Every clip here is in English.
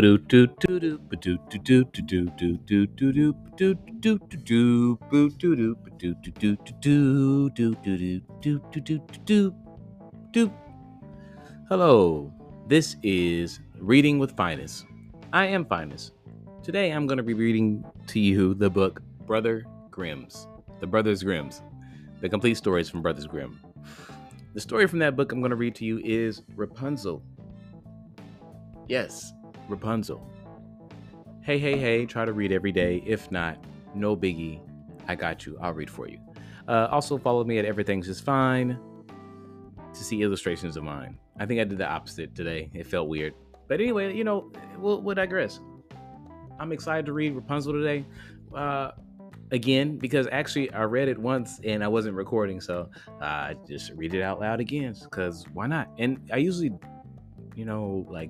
Hello, this is Reading with Finus. I am Finus. Today I'm going to be reading to you the book The Brothers Grimm's. The complete stories from Brothers Grimm. The story from that book I'm going to read to you is Rapunzel. Yes, Rapunzel. Hey, try to read every day. If not, no biggie. I got you. I'll read for you. Also, follow me at Everything's Just Fine to see illustrations of mine. I think I did the opposite today. It felt weird. But anyway, we'll digress. I'm excited to read Rapunzel today. Again, because actually I read it once and I wasn't recording, so I just read it out loud again, because why not? And I usually,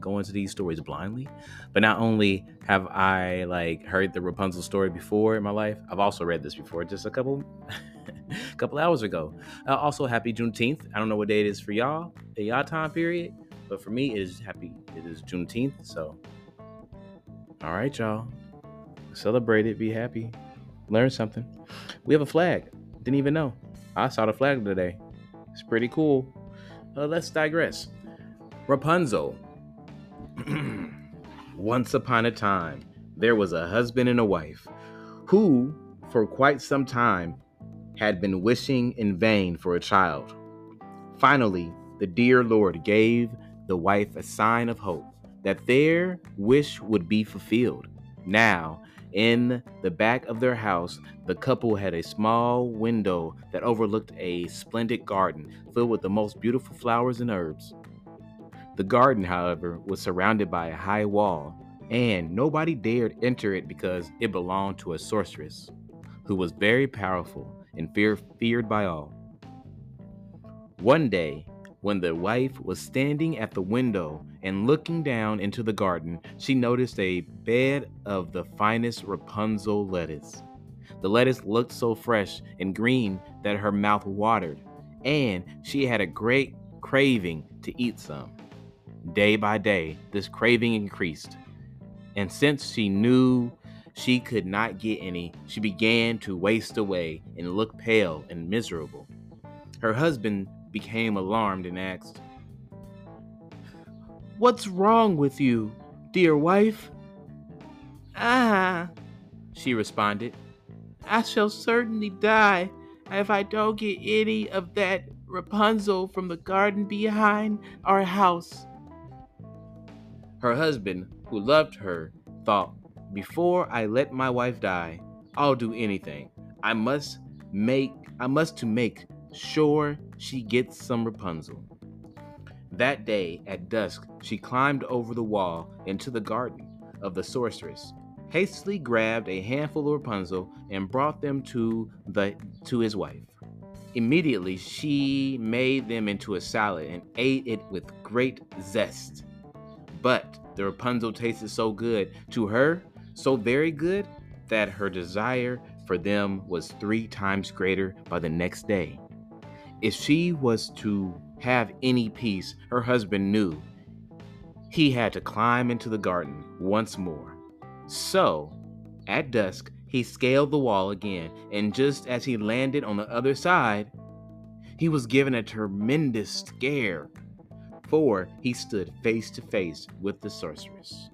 go into these stories blindly, but not only have I heard the Rapunzel story before in my life, I've also read this before just a couple couple hours ago. Also, happy Juneteenth. I don't know what day it is for y'all in y'all time period, but for me it is Juneteenth. So all right, y'all, celebrate it, be happy, learn something. We have a flag. Didn't even know. I saw the flag today. It's pretty cool. Let's digress. Rapunzel. Once upon a time, there was a husband and a wife who, for quite some time, had been wishing in vain for a child. Finally, the dear Lord gave the wife a sign of hope that their wish would be fulfilled. Now, in the back of their house, the couple had a small window that overlooked a splendid garden filled with the most beautiful flowers and herbs. The garden, however, was surrounded by a high wall, and nobody dared enter it because it belonged to a sorceress who was very powerful and feared by all. One day, when the wife was standing at the window and looking down into the garden, she noticed a bed of the finest Rapunzel lettuce. The lettuce looked so fresh and green that her mouth watered, and she had a great craving to eat some. Day by day, this craving increased, and since she knew she could not get any, she began to waste away and look pale and miserable. Her husband became alarmed and asked, "What's wrong with you, dear wife?" "Ah," she responded, "I shall certainly die if I don't get any of that Rapunzel from the garden behind our house." Her husband, who loved her, thought, "Before I let my wife die, I'll do anything. I must make sure she gets some Rapunzel." That day at dusk, she climbed over the wall into the garden of the sorceress, hastily grabbed a handful of Rapunzel and brought them to his wife. Immediately, she made them into a salad and ate it with great zest. But the Rapunzel tasted so good to her, so very good, that her desire for them was 3 times greater by the next day. If she was to have any peace, her husband knew he had to climb into the garden once more. So, at dusk, he scaled the wall again, and just as he landed on the other side, he was given a tremendous scare, for he stood face to face with the sorceress.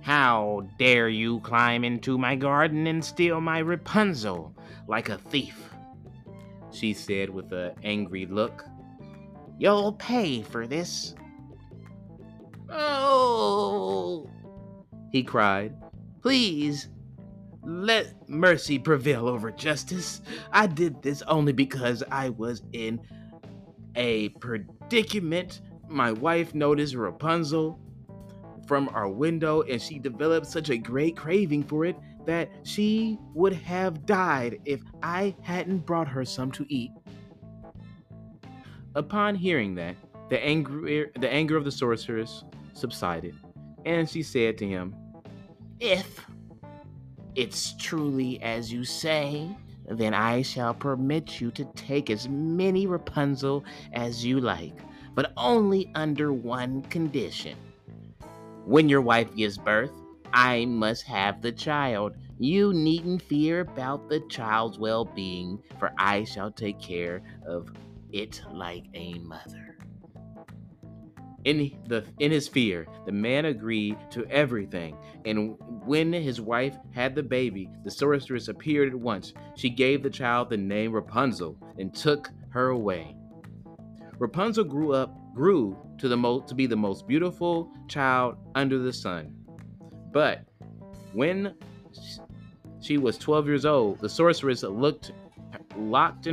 "How dare you climb into my garden and steal my Rapunzel like a thief?" she said with an angry look. "You'll pay for this." "Oh," he cried, "please let mercy prevail over justice. I did this only because I was in a predicament. My wife noticed Rapunzel from our window, and she developed such a great craving for it that she would have died if I hadn't brought her some to eat." Upon hearing that, the anger of the sorceress subsided, and she said to him, "If it's truly as you say, then I shall permit you to take as many Rapunzel as you like, but only under one condition. When your wife gives birth, I must have the child. You needn't fear about the child's well-being, for I shall take care of it like a mother. In his fear, the man agreed to everything, and when his wife had the baby, the sorceress appeared at once. She gave the child the name Rapunzel and took her away. Rapunzel grew to be the most beautiful child under the sun. But when she was 12 years old, the sorceress locked her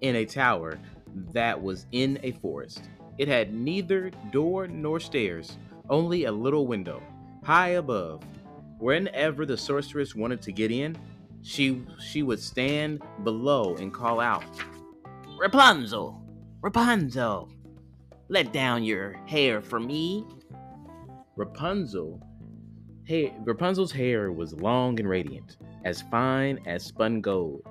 in a tower that was in a forest. It had neither door nor stairs, only a little window high above. Whenever the sorceress wanted to get in, she would stand below and call out, "Rapunzel, Rapunzel, let down your hair for me." Rapunzel's hair was long and radiant, as fine as spun gold.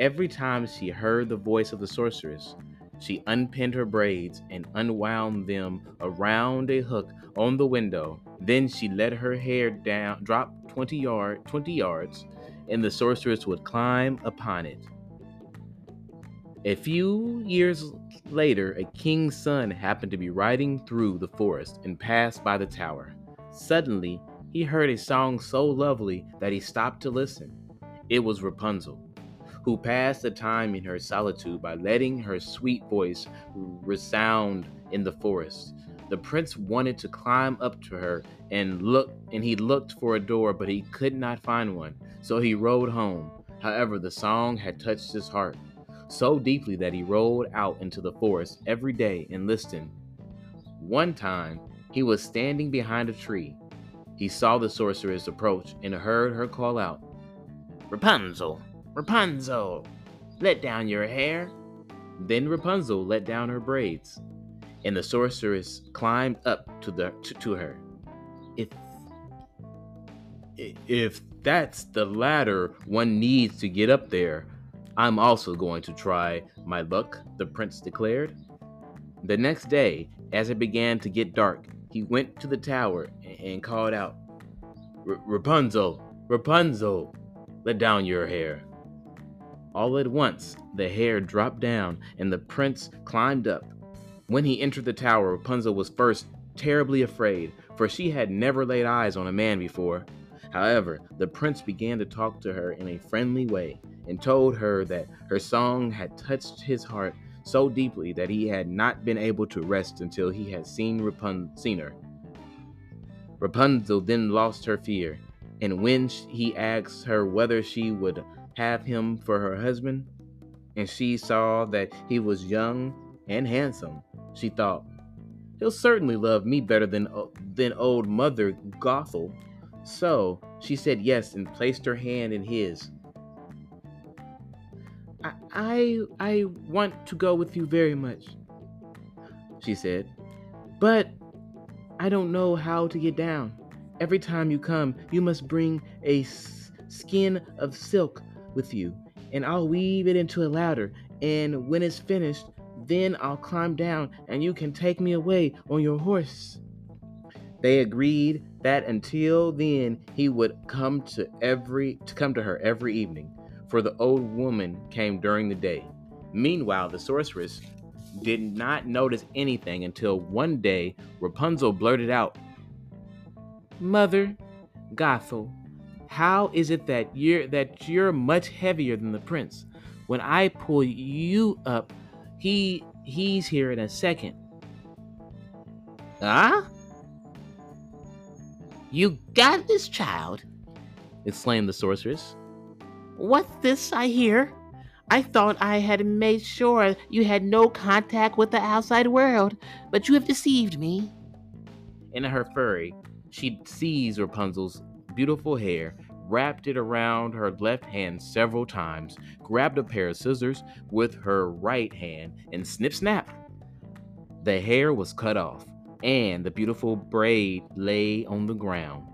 Every time she heard the voice of the sorceress, she unpinned her braids and unwound them around a hook on the window. Then she let her hair drop 20 yards, and the sorceress would climb upon it. A few years later, a king's son happened to be riding through the forest and passed by the tower. Suddenly, he heard a song so lovely that he stopped to listen. It was Rapunzel, who passed the time in her solitude by letting her sweet voice resound in the forest. The prince wanted to climb up to her and he looked for a door, but he could not find one, so he rode home. However, the song had touched his heart so deeply that he rode out into the forest every day and listened. One time, he was standing behind a tree. He saw the sorceress approach and heard her call out, "Rapunzel! Rapunzel, let down your hair." Then Rapunzel let down her braids, and the sorceress climbed up to her. If that's the ladder one needs to get up there, I'm also going to try my luck," the prince declared. The next day, as it began to get dark, he went to the tower and called out, "Rapunzel, Rapunzel, let down your hair." All at once, the hair dropped down, and the prince climbed up. When he entered the tower, Rapunzel was first terribly afraid, for she had never laid eyes on a man before. However, the prince began to talk to her in a friendly way and told her that her song had touched his heart so deeply that he had not been able to rest until he had seen her. Rapunzel then lost her fear, and when he asked her whether she would have him for her husband, and she saw that he was young and handsome, she thought, "He'll certainly love me better than old Mother Gothel." So she said yes and placed her hand in his. I want to go with you very much," she said, "but I don't know how to get down. Every time you come, you must bring a skin of silk with you, and I'll weave it into a ladder, and when it's finished, then I'll climb down and you can take me away on your horse." They agreed that until then he would come to her every evening, for the old woman came during the day. Meanwhile, the sorceress did not notice anything until one day Rapunzel blurted out, "Mother Gothel, how is it that you're much heavier than the prince? When I pull you up, he's here in a second." "Huh? You got this, child!" exclaimed the sorceress. "What's this I hear? I thought I had made sure you had no contact with the outside world, but you have deceived me." In her fury, she seized Rapunzel's beautiful hair, wrapped it around her left hand several times, grabbed a pair of scissors with her right hand, and snip snap. The hair was cut off, and the beautiful braid lay on the ground.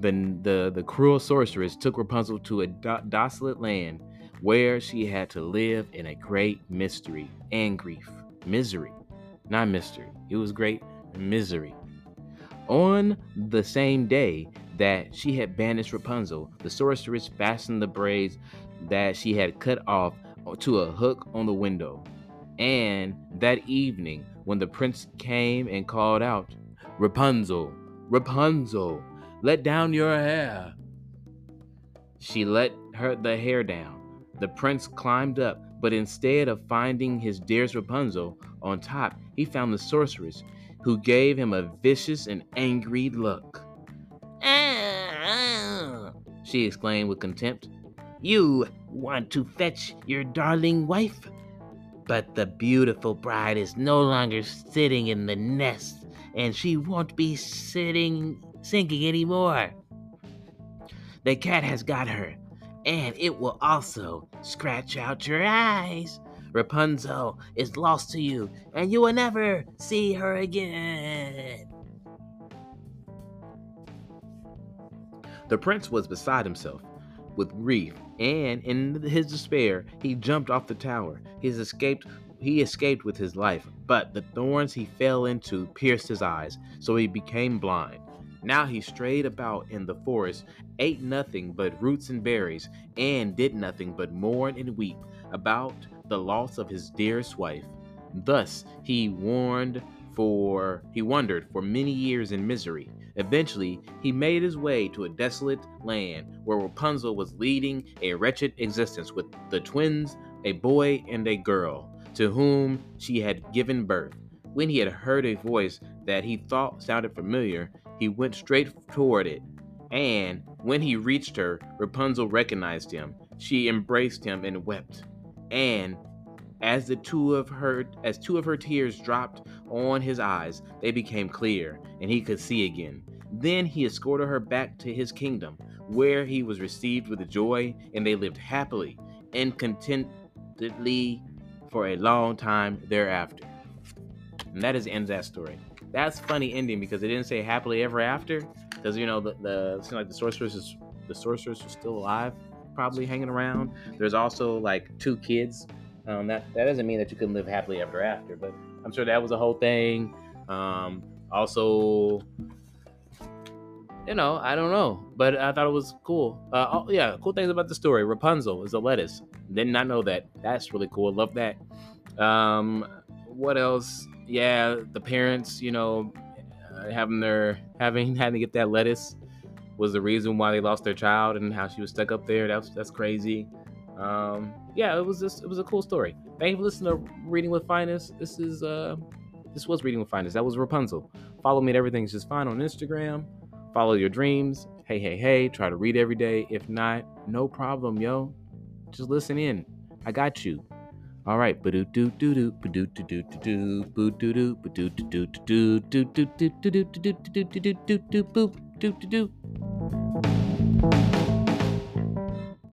The cruel sorceress took Rapunzel to a desolate land where she had to live in a great mystery and grief, misery. not mystery. It was great misery. On the same day that she had banished Rapunzel, the sorceress fastened the braids that she had cut off to a hook on the window. And that evening, when the prince came and called out, "Rapunzel, Rapunzel, let down your hair," she let the hair down. The prince climbed up, but instead of finding his dearest Rapunzel on top, he found the sorceress, who gave him a vicious and angry look. "Ah," she exclaimed with contempt. "You want to fetch your darling wife? But the beautiful bride is no longer sitting in the nest, and she won't be sinking anymore. The cat has got her, and it will also scratch out your eyes. Rapunzel is lost to you, and you will never see her again." The prince was beside himself with grief, and in his despair, he jumped off the tower. He escaped with his life, but the thorns he fell into pierced his eyes, so he became blind. Now he strayed about in the forest, ate nothing but roots and berries, and did nothing but mourn and weep about the loss of his dearest wife. Thus he wandered for many years in misery. Eventually, he made his way to a desolate land where Rapunzel was leading a wretched existence with the twins, a boy and a girl, to whom she had given birth. When he had heard a voice that he thought sounded familiar, he went straight toward it, and when he reached her, Rapunzel recognized him. She embraced him and wept, and as two of her tears dropped on his eyes, they became clear, and he could see again. Then he escorted her back to his kingdom, where he was received with joy, and they lived happily and contentedly for a long time thereafter. And that is the end of that story. That's funny ending because it didn't say happily ever after, because you know it seemed like the sorceress was still alive, probably hanging around. There's also like two kids. That doesn't mean that you couldn't live happily ever after, but I'm sure that was a whole thing. Also, you know, I don't know, but I thought it was cool. Cool things about the story. Rapunzel is a lettuce. Did not know that. That's really cool. Love that. What else? Yeah, the parents, you know, having to get that lettuce was the reason why they lost their child and how she was stuck up there. That's crazy. It was a cool story. Thank you for listening to Reading with Finus. This was Reading with Finus. That was Rapunzel. Follow me at Everything's Just Fine on Instagram. Follow your dreams. Hey. Try to read every day. If not, no problem, yo. Just listen in. I got you. All right,